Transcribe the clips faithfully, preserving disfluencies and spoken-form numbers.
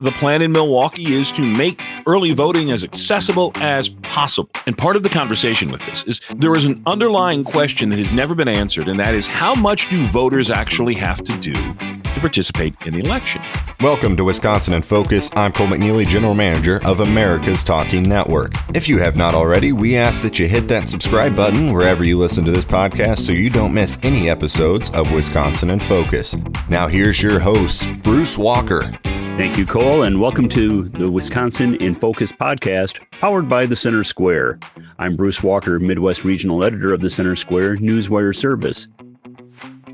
The plan in Milwaukee is to make early voting as accessible as possible. And part of the conversation with this is there is an underlying question that has never been answered, and that is how much do voters actually have to do to participate in the election? Welcome to Wisconsin in Focus. I'm Cole McNeely, General Manager of America's Talking Network. If you have not already, we ask that you hit that subscribe button wherever you listen to this podcast so you don't miss any episodes of Wisconsin in Focus. Now here's your host, Bruce Walker. Thank you, Cole, and welcome to the Wisconsin in Focus podcast, powered by The Center Square. I'm Bruce Walker, Midwest Regional Editor of The Center Square Newswire Service.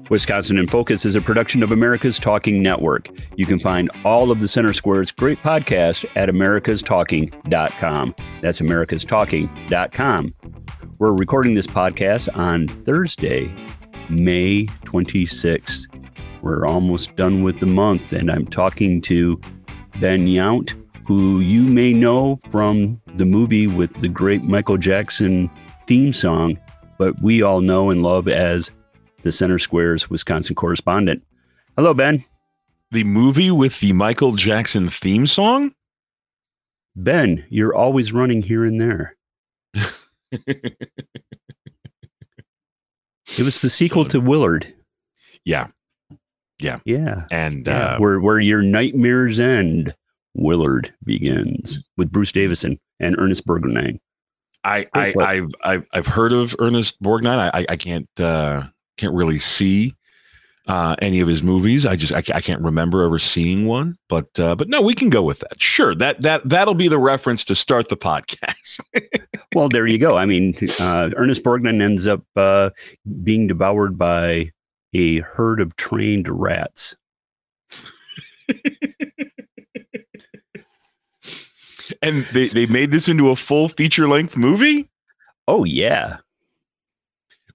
Wisconsin in Focus is a production of America's Talking Network. You can find all of The Center Square's great podcasts at americas talking dot com. That's americas talking dot com. We're recording this podcast on Thursday, May twenty-sixth. We're almost done with the month, and I'm talking to Ben Yount, who you may know from the movie with the great Michael Jackson theme song, but we all know and love as the Center Square's Wisconsin correspondent. Hello, Ben. The movie with the Michael Jackson theme song? Ben, you're always running here and there. It was the sequel to Willard. Yeah. Yeah. Yeah. And yeah. Uh, where where your nightmares end, Willard begins, with Bruce Davison and Ernest Borgnine. I, I, I've I've I've heard of Ernest Borgnine. I I can't uh, can't really see uh, any of his movies. I just I, I can't remember ever seeing one. But uh, but no, we can go with that. Sure. That that that'll be the reference to start the podcast. Well, there you go. I mean, uh, Ernest Borgnine ends up uh, being devoured by a herd of trained rats. And they, they made this into a full feature-length movie? Oh yeah.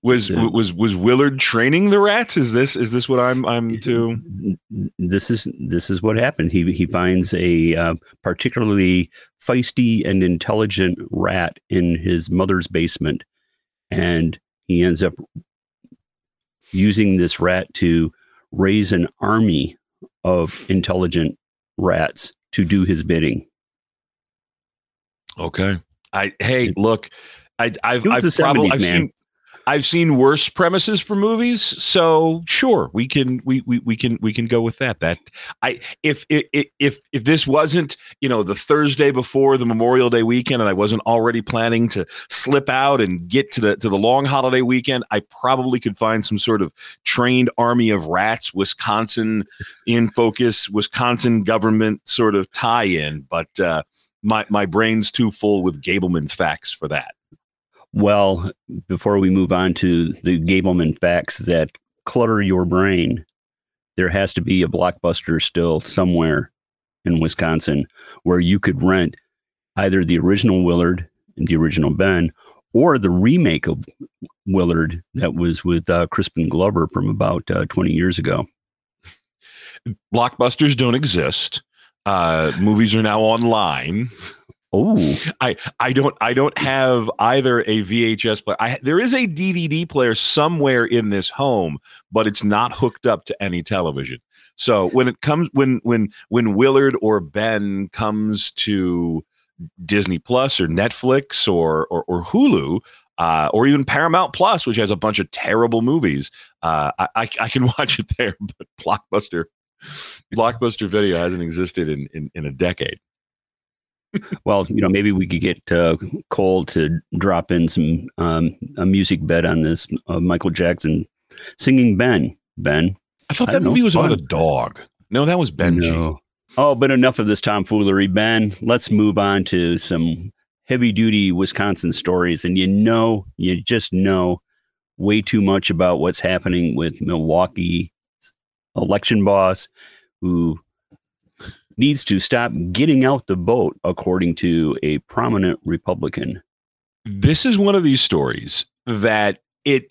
Was yeah. was was Willard training the rats? Is this is this what I'm I'm to This is this is what happened. He he finds a uh, particularly feisty and intelligent rat in his mother's basement, and he ends up using this rat to raise an army of intelligent rats to do his bidding. Okay. I hey, look, I I've I've probably I've seen I've seen worse premises for movies, so sure, we can we we we can we can go with that. That I if if if if this wasn't, you know, the Thursday before the Memorial Day weekend, and I wasn't already planning to slip out and get to the to the long holiday weekend, I probably could find some sort of trained army of rats, Wisconsin in focus, Wisconsin government sort of tie-in, but uh, my my brain's too full with Gableman facts for that. Well, before we move on to the Gableman facts that clutter your brain, there has to be a Blockbuster still somewhere in Wisconsin where you could rent either the original Willard and the original Ben, or the remake of Willard that was with uh, Crispin Glover from about uh, twenty years ago. Blockbusters don't exist. Uh, movies are now online. Oh, I, I don't I don't have either a V H S player. I, there is a D V D player somewhere in this home, but it's not hooked up to any television. So when it comes when when when Willard or Ben comes to Disney Plus or Netflix or or, or Hulu uh, or even Paramount Plus, which has a bunch of terrible movies, uh, I, I I can watch it there. But Blockbuster Blockbuster Video hasn't existed in in, in a decade. Well, you know, maybe we could get uh, Cole to drop in some um, a music bed on this uh, Michael Jackson singing Ben. Ben, I thought that I movie know, was about a dog. No, that was Benji. No. Oh, but enough of this tomfoolery, Ben. Let's move on to some heavy-duty Wisconsin stories. And you know, you just know way too much about what's happening with Milwaukee's election boss, who needs to stop getting out the vote, according to a prominent Republican. This is one of these stories that it,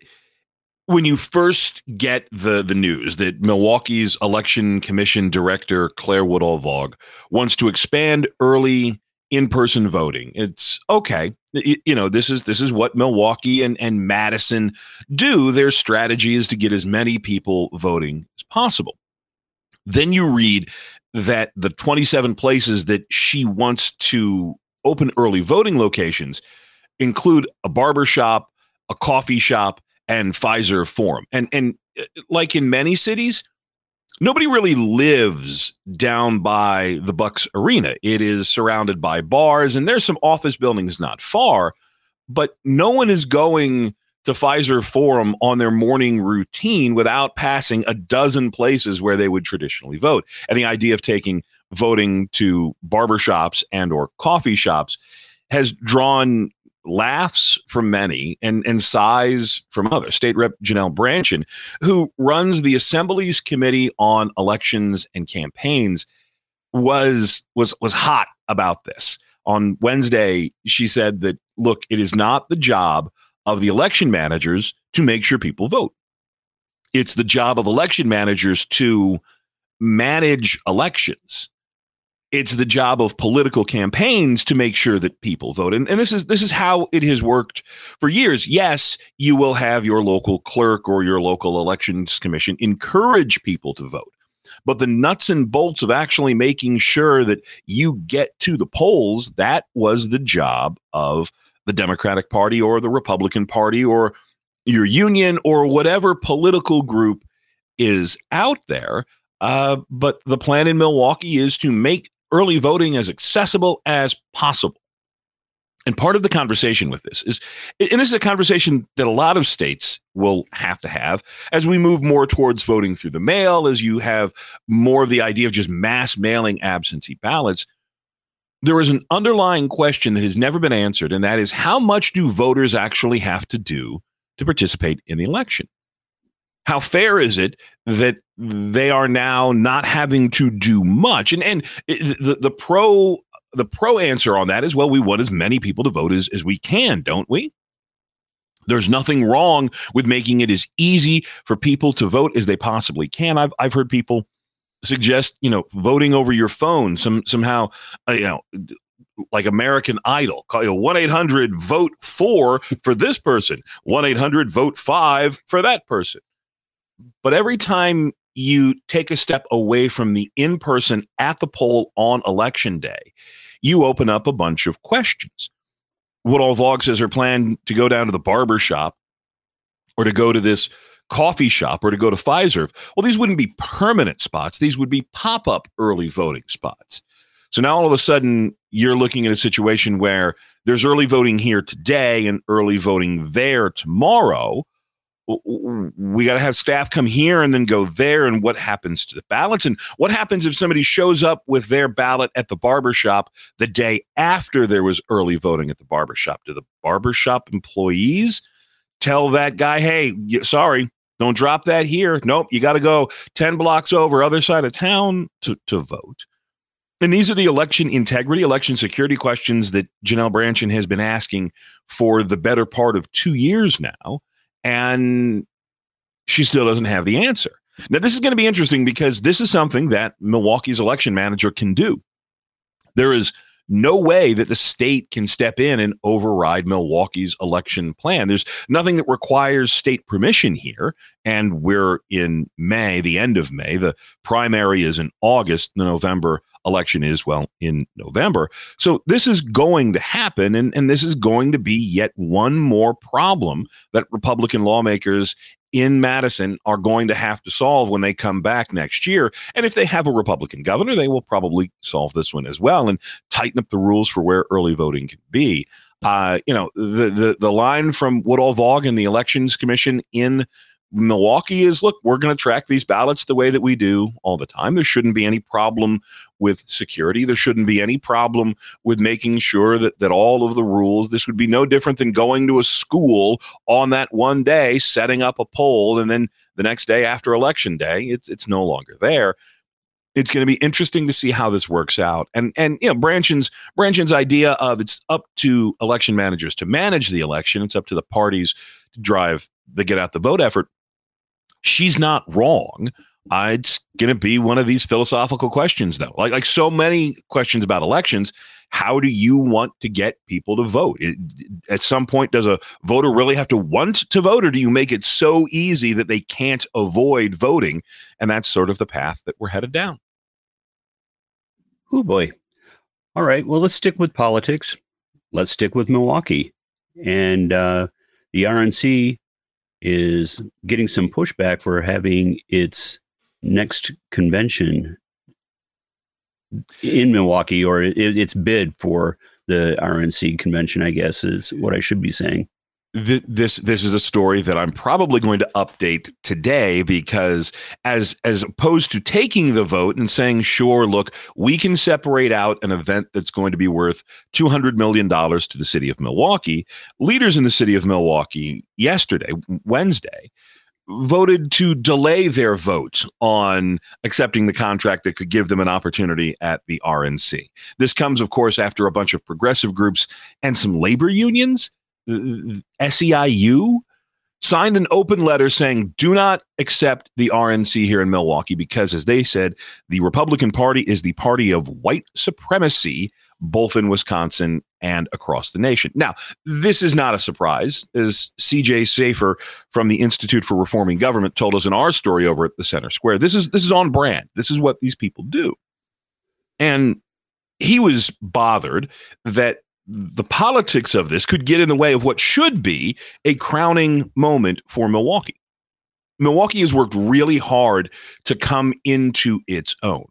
when you first get the, the news that Milwaukee's Election Commission Director Claire Woodall Vogt wants to expand early in-person voting, it's okay. You know, this is this is what Milwaukee and, and Madison do. Their strategy is to get as many people voting as possible. Then you read that the twenty-seven places that she wants to open early voting locations include a barber shop, a coffee shop, and Pfizer Forum. And and like in many cities, nobody really lives down by the Bucks Arena. It is surrounded by bars, and there's some office buildings not far, but no one is going to Pfizer Forum on their morning routine without passing a dozen places where they would traditionally vote. And the idea of taking voting to barbershops and or coffee shops has drawn laughs from many and, and sighs from others. State Representative Janelle Brandtjen, who runs the Assembly's Committee on Elections and Campaigns, was was was hot about this. On Wednesday, she said that, look, it is not the job of the election managers to make sure people vote. It's the job of election managers to manage elections. It's the job of political campaigns to make sure that people vote. And, and this is this is how it has worked for years. Yes, you will have your local clerk or your local elections commission encourage people to vote. But the nuts and bolts of actually making sure that you get to the polls, that was the job of the Democratic Party or the Republican Party or your union or whatever political group is out there. Uh, but the plan in Milwaukee is to make early voting as accessible as possible. And part of the conversation with this is, and this is a conversation that a lot of states will have to have as we move more towards voting through the mail, as you have more of the idea of just mass mailing absentee ballots. There is an underlying question that has never been answered, and that is, how much do voters actually have to do to participate in the election? How fair is it that they are now not having to do much? And and the, the pro the pro answer on that is, well, we want as many people to vote as, as we can, don't we? There's nothing wrong with making it as easy for people to vote as they possibly can. I've I've heard people suggest, you know, voting over your phone, some somehow, uh, you know, like American Idol, call you one eight hundred vote for for this person, one eight hundred vote five for that person. But every time you take a step away from the in-person at the poll on election day, you open up a bunch of questions. Woodall Vogt says her plan to go down to the barber shop or to go to this coffee shop or to go to Pfizer, well, these wouldn't be permanent spots. These would be pop-up early voting spots. So now all of a sudden you're looking at a situation where there's early voting here today and early voting there tomorrow. We got to have staff come here and then go there. And what happens to the ballots? And what happens if somebody shows up with their ballot at the barbershop the day after there was early voting at the barbershop? Do the barbershop employees tell that guy, hey, sorry, don't drop that here. Nope, you got to go ten blocks over, other side of town to, to vote. And these are the election integrity, election security questions that Janelle Brandtjen has been asking for the better part of two years now. And she still doesn't have the answer. Now, this is going to be interesting because this is something that Milwaukee's election manager can do. There is no way that the state can step in and override Milwaukee's election plan. There's nothing that requires state permission here. And we're in May, the end of May. The primary is in August. The November election is, well, in November. So this is going to happen. And, and this is going to be yet one more problem that Republican lawmakers in Madison are going to have to solve when they come back next year. And if they have a Republican governor, they will probably solve this one as well and tighten up the rules for where early voting can be. Uh, you know, the, the, the line from Woodall Vogt and the Elections Commission in Milwaukee is, look, we're going to track these ballots the way that we do all the time. There shouldn't be any problem with security. There shouldn't be any problem with making sure that, that all of the rules, this would be no different than going to a school on that one day, setting up a poll, and then the next day after election day, it's it's no longer there. It's going to be interesting to see how this works out. And, and you know, Brandtjen's, Brandtjen's idea of it's up to election managers to manage the election. It's up to the parties to drive the get out the vote effort. She's not wrong. Uh, it's going to be one of these philosophical questions, though. Like like so many questions about elections, How do you want to get people to vote? It, at some point, does a voter really have to want to vote, or do you make it so easy that they can't avoid voting? And that's sort of the path that we're headed down. Oh, boy. All right. Well, let's stick with politics. Let's stick with Milwaukee. And uh, the R N C is getting some pushback for having its next convention in Milwaukee, or it, its bid for the R N C convention, I guess, is what I should be saying. This this is a story that I'm probably going to update today, because as as opposed to taking the vote and saying, sure, look, we can separate out an event that's going to be worth two hundred million dollars to the city of Milwaukee, leaders in the city of Milwaukee yesterday, Wednesday, voted to delay their vote on accepting the contract that could give them an opportunity at the R N C. This comes, of course, after a bunch of progressive groups and some labor unions, S E I U, signed an open letter saying, do not accept the R N C here in Milwaukee because, as they said, the Republican Party is the party of white supremacy, both in Wisconsin and across the nation. Now, this is not a surprise, as C J Safer from the Institute for Reforming Government told us in our story over at the Center Square. This is this is on brand. This is what these people do. And he was bothered that the politics of this could get in the way of what should be a crowning moment for Milwaukee. Milwaukee has worked really hard to come into its own.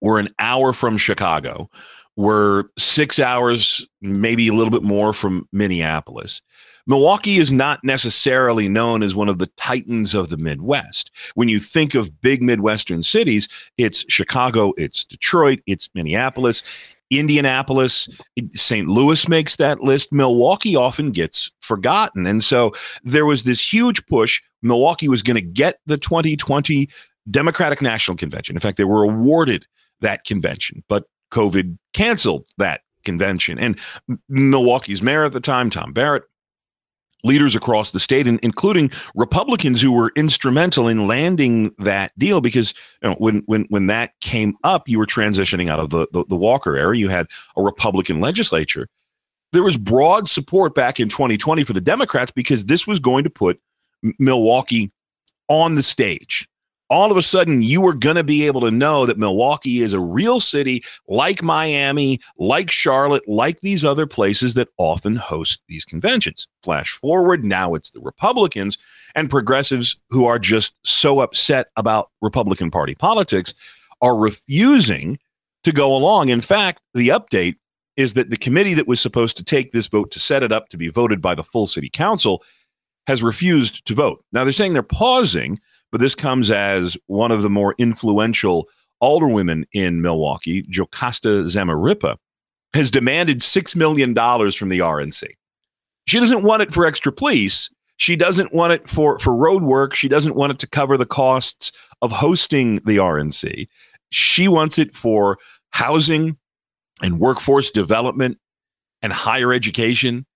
We're an hour from Chicago. We're six hours, maybe a little bit more, from Minneapolis. Milwaukee is not necessarily known as one of the titans of the Midwest. When you think of big Midwestern cities, it's Chicago, it's Detroit, it's Minneapolis, Indianapolis, Saint Louis makes that list. Milwaukee often gets forgotten. And so there was this huge push. Milwaukee was going to get the twenty twenty Democratic National Convention. In fact, they were awarded that convention, but COVID canceled that convention. And Milwaukee's mayor at the time, Tom Barrett, leaders across the state, and including Republicans who were instrumental in landing that deal, because you know, when when when that came up, you were transitioning out of the, the, the Walker era. You had a Republican legislature. There was broad support back in twenty twenty for the Democrats because this was going to put Milwaukee on the stage. All of a sudden, you were going to be able to know that Milwaukee is a real city, like Miami, like Charlotte, like these other places that often host these conventions. Flash forward, now it's the Republicans and progressives who are just so upset about Republican Party politics are refusing to go along. In fact, the update is that the committee that was supposed to take this vote to set it up to be voted by the full city council has refused to vote. Now, they're saying they're pausing. But this comes as one of the more influential alderwomen in Milwaukee, Jocasta Zamarripa, has demanded six million dollars from the R N C. She doesn't want it for extra police. She doesn't want it for, for road work. She doesn't want it to cover the costs of hosting the R N C. She wants it for housing and workforce development and higher education.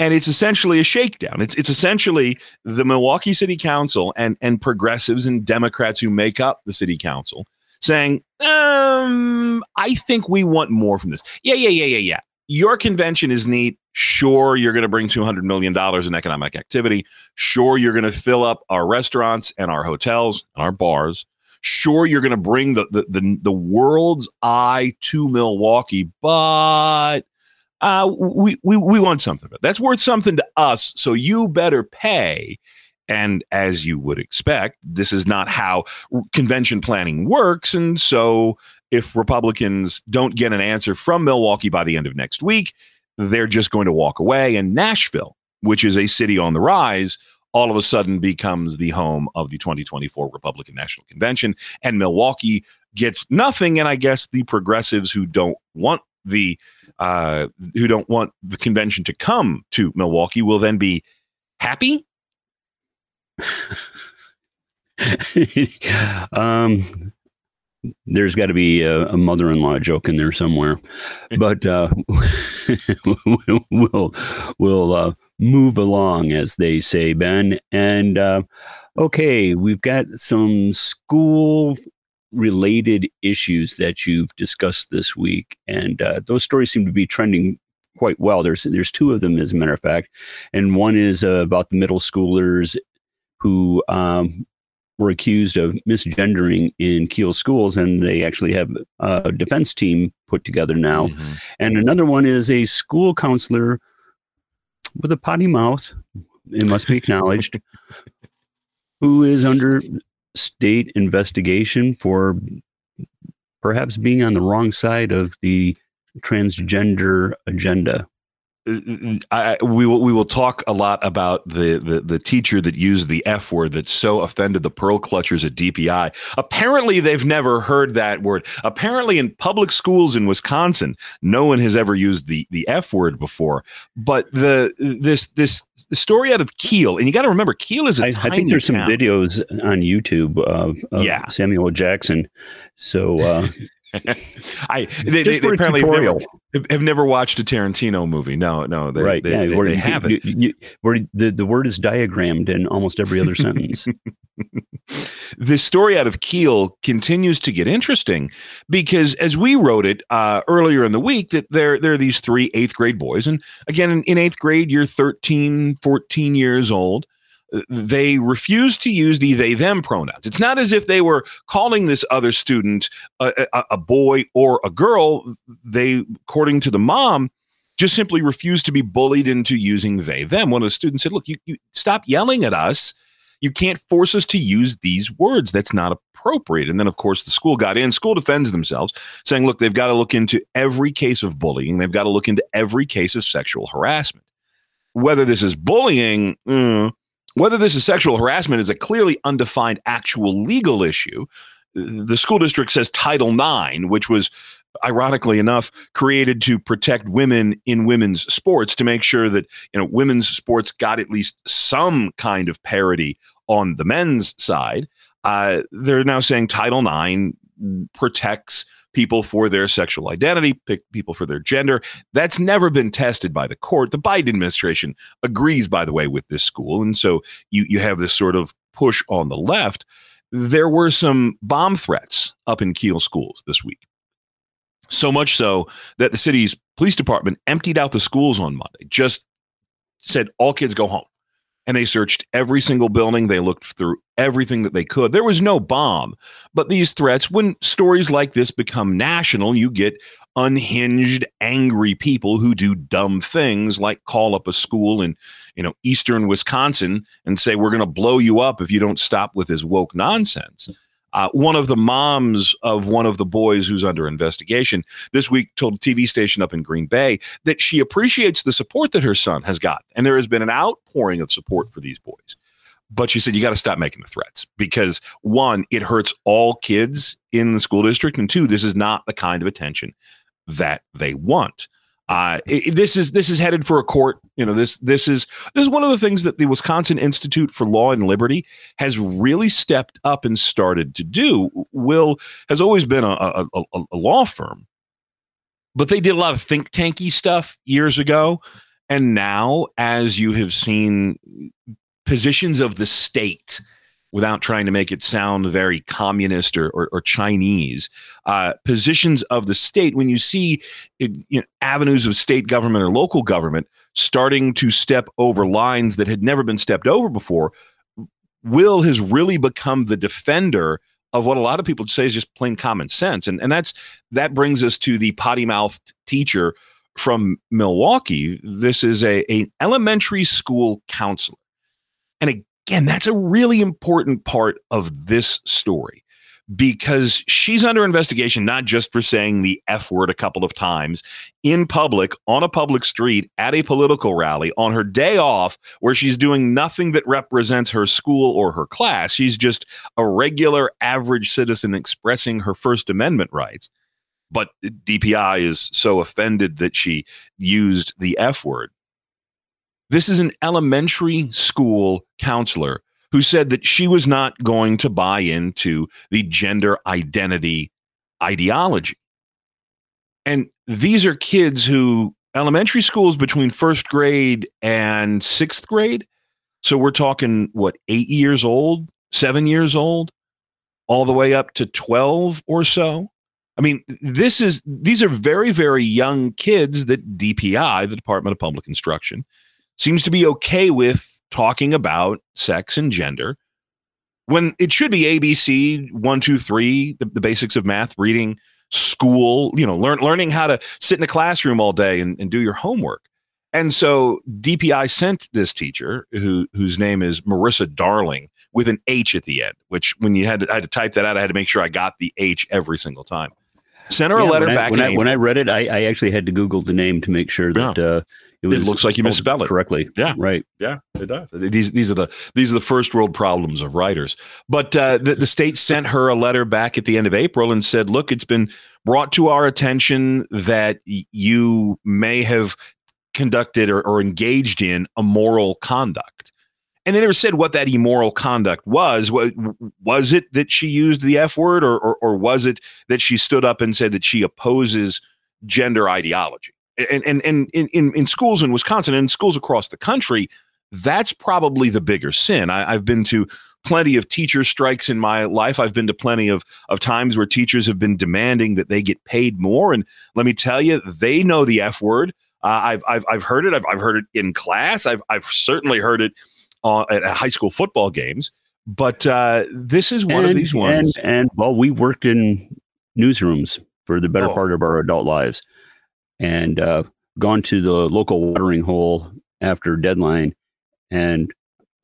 And it's essentially a shakedown. It's it's essentially the Milwaukee City Council and, and progressives and Democrats who make up the city council saying, um, I think we want more from this. Yeah, yeah, yeah, yeah, yeah. Your convention is neat. Sure, you're going to bring two hundred million dollars in economic activity. Sure, you're going to fill up our restaurants and our hotels and our bars. Sure, you're going to bring the, the, the, the world's eye to Milwaukee, but... Uh, we, we, we want something of it. That's worth something to us, so you better pay. And as you would expect, this is not how convention planning works. And so if Republicans don't get an answer from Milwaukee by the end of next week, they're just going to walk away. And Nashville, which is a city on the rise, all of a sudden becomes the home of the twenty twenty-four Republican National Convention. And Milwaukee gets nothing. And I guess the progressives who don't want the uh, who don't want the convention to come to Milwaukee will then be happy. um, there's got to be a, a mother-in-law joke in there somewhere, but uh, we'll we'll uh, move along, as they say, Ben. And uh, okay, we've got some school related issues that you've discussed this week. And uh, those stories seem to be trending quite well. There's there's two of them, as a matter of fact. And one is uh, about the middle schoolers who um, were accused of misgendering in Keele schools, and they actually have a defense team put together now. Mm-hmm. And another one is a school counselor with a potty mouth, it must be acknowledged, who is under state investigation for perhaps being on the wrong side of the transgender agenda. I, we will we will talk a lot about the, the the teacher that used the F word that so offended the pearl clutchers at D P I. Apparently, they've never heard that word. Apparently, in public schools in Wisconsin, no one has ever used the, the F word before. But the this this story out of Keele, and you got to remember, Keele is a I, tiny I think there's town. Some videos on YouTube of, of yeah. Samuel Jackson. So. Uh, I they, they, they apparently have never, have never watched a Tarantino movie. No, no, they, right. they, yeah, they, where, they haven't. You, you, where the, the word is diagrammed in almost every other sentence. This story out of Keele continues to get interesting because, as we wrote it uh, earlier in the week, that there, there are these three eighth grade boys. And again, in, in eighth grade, you're thirteen, fourteen years old. They refuse to use the they them pronouns. It's not as if they were calling this other student a, a, a boy or a girl. They, according to the mom, just simply refused to be bullied into using they them. One of the students said, look, you, you stop yelling at us. You can't force us to use these words. That's not appropriate. And then, of course, the school got in. School defends themselves, saying, look, they've got to look into every case of bullying. They've got to look into every case of sexual harassment. Whether this is bullying, mm, Whether this is sexual harassment is a clearly undefined actual legal issue. The school district says Title nine, which was, ironically enough, created to protect women in women's sports, to make sure that, you know, women's sports got at least some kind of parity on the men's side. Uh, they're now saying Title nine protects people for their sexual identity, people for their gender. That's never been tested by the court. The Biden administration agrees, by the way, with this school. And so you, you have this sort of push on the left. There were some bomb threats up in Keele schools this week. So much so that the city's police department emptied out the schools on Monday, just said all kids go home. And they searched every single building. They looked through everything that they could. There was no bomb. But these threats, when stories like this become national, you get unhinged, angry people who do dumb things like call up a school in, you know, eastern Wisconsin and say, we're going to blow you up if you don't stop with this woke nonsense. Uh, one of the moms of one of the boys who's under investigation this week told a T V station up in Green Bay that she appreciates the support that her son has gotten. And there has been an outpouring of support for these boys. But she said, you got to stop making the threats because, one, it hurts all kids in the school district. And two, this is not the kind of attention that they want. Uh, it, this is this is headed for a court. You know, this this is this is one of the things that the Wisconsin Institute for Law and Liberty has really stepped up and started to do. Will has always been a, a, a, a law firm, but they did a lot of think tanky stuff years ago. And now, as you have seen, positions of the state, without trying to make it sound very communist or, or, or Chinese, uh, positions of the state, when you see it, you know, avenues of state government or local government starting to step over lines that had never been stepped over before, Will has really become the defender of what a lot of people say is just plain common sense. And, and that's that brings us to the potty-mouthed teacher from Milwaukee. This is a, a elementary school counselor. And a Again, that's a really important part of this story because she's under investigation, not just for saying the F word a couple of times in public, on a public street, at a political rally, on her day off, where she's doing nothing that represents her school or her class. She's just a regular average citizen expressing her First Amendment rights. But D P I is so offended that she used the F word. This is an elementary school counselor who said that she was not going to buy into the gender identity ideology. And these are kids who, elementary schools between first grade and sixth grade. So we're talking, what, eight years old, seven years old? all the way up to twelve or so. I mean, this is these are very, very young kids that D P I, the Department of Public Instruction, seems to be okay with talking about sex and gender when it should be A B C, one, two, three, the, the basics of math, reading, school, you know, learn, learning how to sit in a classroom all day and, and do your homework. And so D P I sent this teacher, who whose name is Marissa Darlingh, with an H at the end, which when you had to, I had to type that out, I had to make sure I got the H every single time. Sent her yeah, a letter when back. I, when, I, when I read it, I, I actually had to Google the name to make sure that yeah. uh, it, was it looks like you misspelled it correctly. Yeah, right. Yeah, it does. These these are the these are the first world problems of writers. But uh, the, the state sent her a letter back at the end of April and said, "Look, it's been brought to our attention that y- you may have conducted or, or engaged in immoral conduct." And they never said what that immoral conduct was. Was it that she used the F word, or, or, or was it that she stood up and said that she opposes gender ideology? And, and, and in, in, in schools in Wisconsin and in schools across the country, that's probably the bigger sin. I, I've been to plenty of teacher strikes in my life. I've been to plenty of, of times where teachers have been demanding that they get paid more. And let me tell you, they know the F word. Uh, I've, I've, I've heard it. I've, I've heard it in class. I've, I've certainly heard it uh, at high school football games, but uh, this is one and, of these ones. And, and well, we worked in newsrooms for the better oh. part of our adult lives, and uh, gone to the local watering hole after deadline. And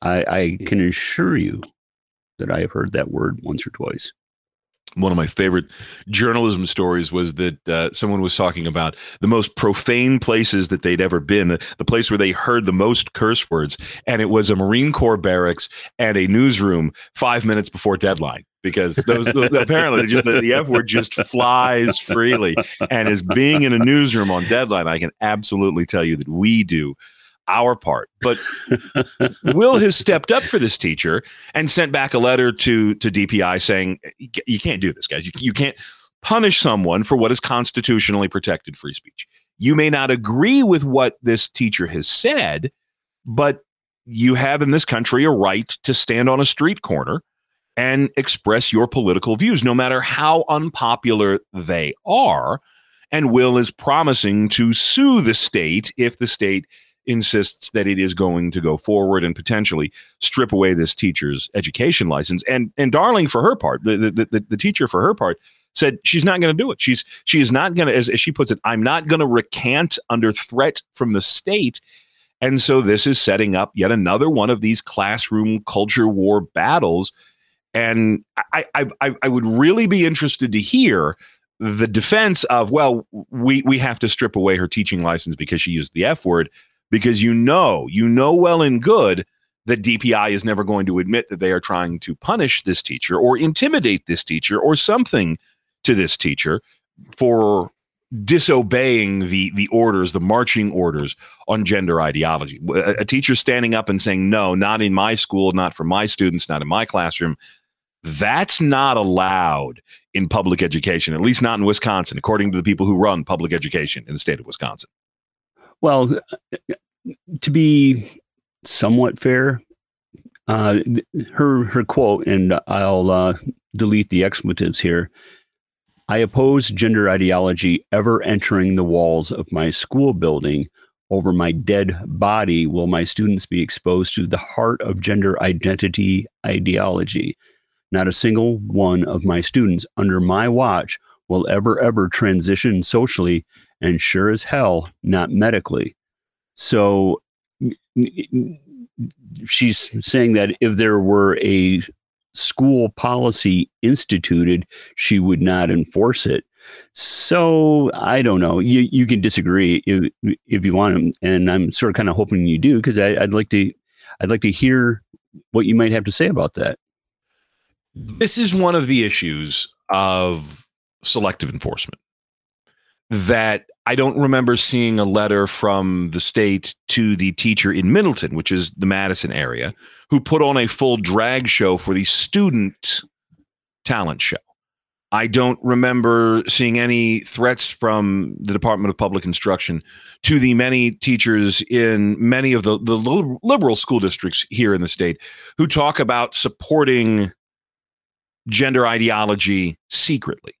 I, I can assure you that I have heard that word once or twice. One of my favorite journalism stories was that uh, someone was talking about the most profane places that they'd ever been, the, the place where they heard the most curse words. And it was a Marine Corps barracks and a newsroom five minutes before deadline, because those, those apparently just, the, the F word just flies freely. And as being in a newsroom on deadline, I can absolutely tell you that we do our part. But Will has stepped up for this teacher and sent back a letter to to D P I saying, you can't do this, guys. You, you can't punish someone for what is constitutionally protected free speech. You may not agree with what this teacher has said, but you have in this country a right to stand on a street corner and express your political views, no matter how unpopular they are. And Will is promising to sue the state if the state insists that it is going to go forward and potentially strip away this teacher's education license. And and Darlingh, for her part, the the, the, the teacher for her part, said she's not going to do it. She's she is not going to, as, as she puts it, I'm not going to recant under threat from the state. And so this is setting up yet another one of these classroom culture war battles. And I I, I, I would really be interested to hear the defense of, well, we, we have to strip away her teaching license because she used the F word. Because you know, you know well and good that D P I is never going to admit that they are trying to punish this teacher or intimidate this teacher or something to this teacher for disobeying the the orders, the marching orders on gender ideology. A, a teacher standing up and saying, no, not in my school, not for my students, not in my classroom. That's not allowed in public education, at least not in Wisconsin, according to the people who run public education in the state of Wisconsin. Well, to be somewhat fair, uh, her her quote, and I'll uh, delete the expletives here. I oppose gender ideology ever entering the walls of my school building. Over my dead body will my students be exposed to the heart of gender identity ideology. Not a single one of my students under my watch will ever, ever transition socially, and sure as hell, not medically. So she's saying that if there were a school policy instituted, she would not enforce it. So I don't know. You you can disagree if, if you want to, and I'm sort of kind of hoping you do, because I'd like to I'd like to hear what you might have to say about that. This is one of the issues of selective enforcement that I don't remember seeing a letter from the state to the teacher in Middleton, which is the Madison area, who put on a full drag show for the student talent show. I don't remember seeing any threats from the Department of Public Instruction to the many teachers in many of the, the liberal school districts here in the state who talk about supporting gender ideology secretly.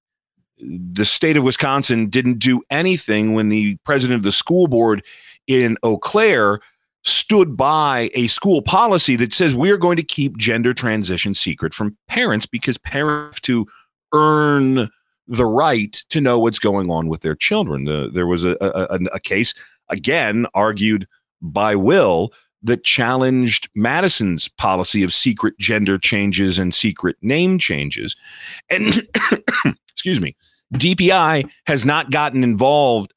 The state of Wisconsin didn't do anything when the president of the school board in Eau Claire stood by a school policy that says we're going to keep gender transition secret from parents because parents have to earn the right to know what's going on with their children. Uh, there was a, a, a case, again, argued by Will that challenged Madison's policy of secret gender changes and secret name changes. And, excuse me, D P I has not gotten involved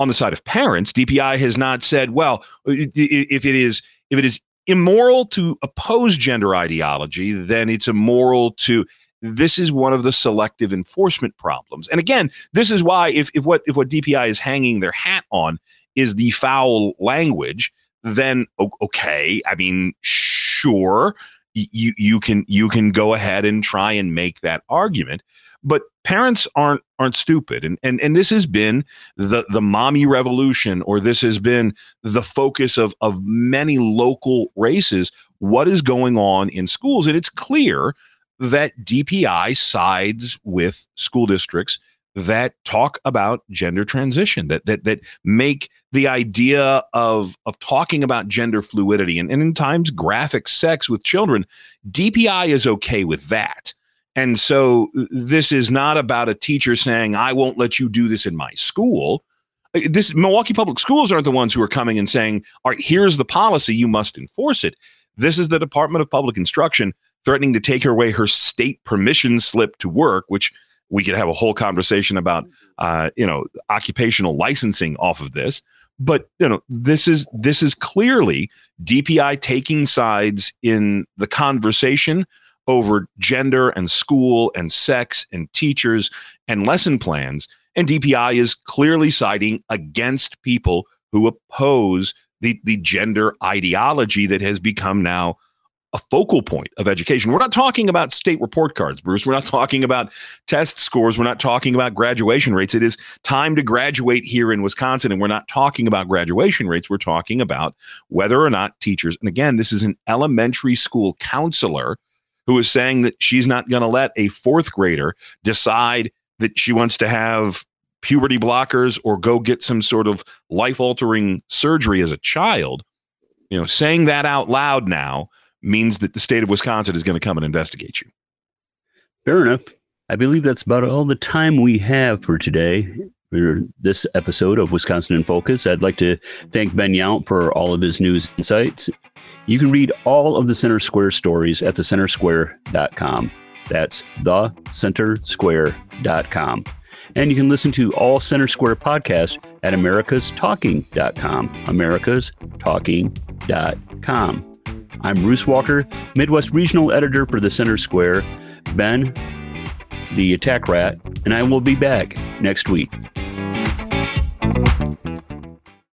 on the side of parents. D P I has not said, well, if it is if it is immoral to oppose gender ideology, then it's immoral to. This is one of the selective enforcement problems. And again, this is why if, if what if what D P I is hanging their hat on is the foul language, then okay, I mean, sure, you you can you can go ahead and try and make that argument. But parents aren't aren't stupid. And, and and this has been the the mommy revolution, or this has been the focus of of many local races, what is going on in schools. And it's clear that D P I sides with school districts that talk about gender transition, that that that make the idea of of talking about gender fluidity and, and in times graphic sex with children, D P I is okay with that. And so this is not about a teacher saying, I won't let you do this in my school. This Milwaukee Public Schools aren't the ones who are coming and saying, all right, here's the policy, you must enforce it. This is the Department of Public Instruction threatening to take away her state permission slip to work, which we could have a whole conversation about, uh, you know, occupational licensing off of this. But, you know, this is this is clearly D P I taking sides in the conversation over gender and school and sex and teachers and lesson plans. And D P I is clearly siding against people who oppose the, the gender ideology that has become now a focal point of education. We're not talking about state report cards, Bruce. We're not talking about test scores. We're not talking about graduation rates. It is time to graduate here in Wisconsin. And we're not talking about graduation rates. We're talking about whether or not teachers. And again, this is an elementary school counselor who is saying that she's not going to let a fourth grader decide that she wants to have puberty blockers or go get some sort of life-altering surgery as a child. You know, saying that out loud now means that the state of Wisconsin is going to come and investigate you. Fair enough. I believe that's about all the time we have for today. For this episode of Wisconsin in Focus, I'd like to thank Ben Yount for all of his news insights. You can read all of the Center Square stories at the center square dot com. That's the center square dot com. And you can listen to all Center Square podcasts at americas talking dot com. americas talking dot com. I'm Bruce Walker, Midwest Regional Editor for the Center Square, Ben, the Attack Rat, and I will be back next week.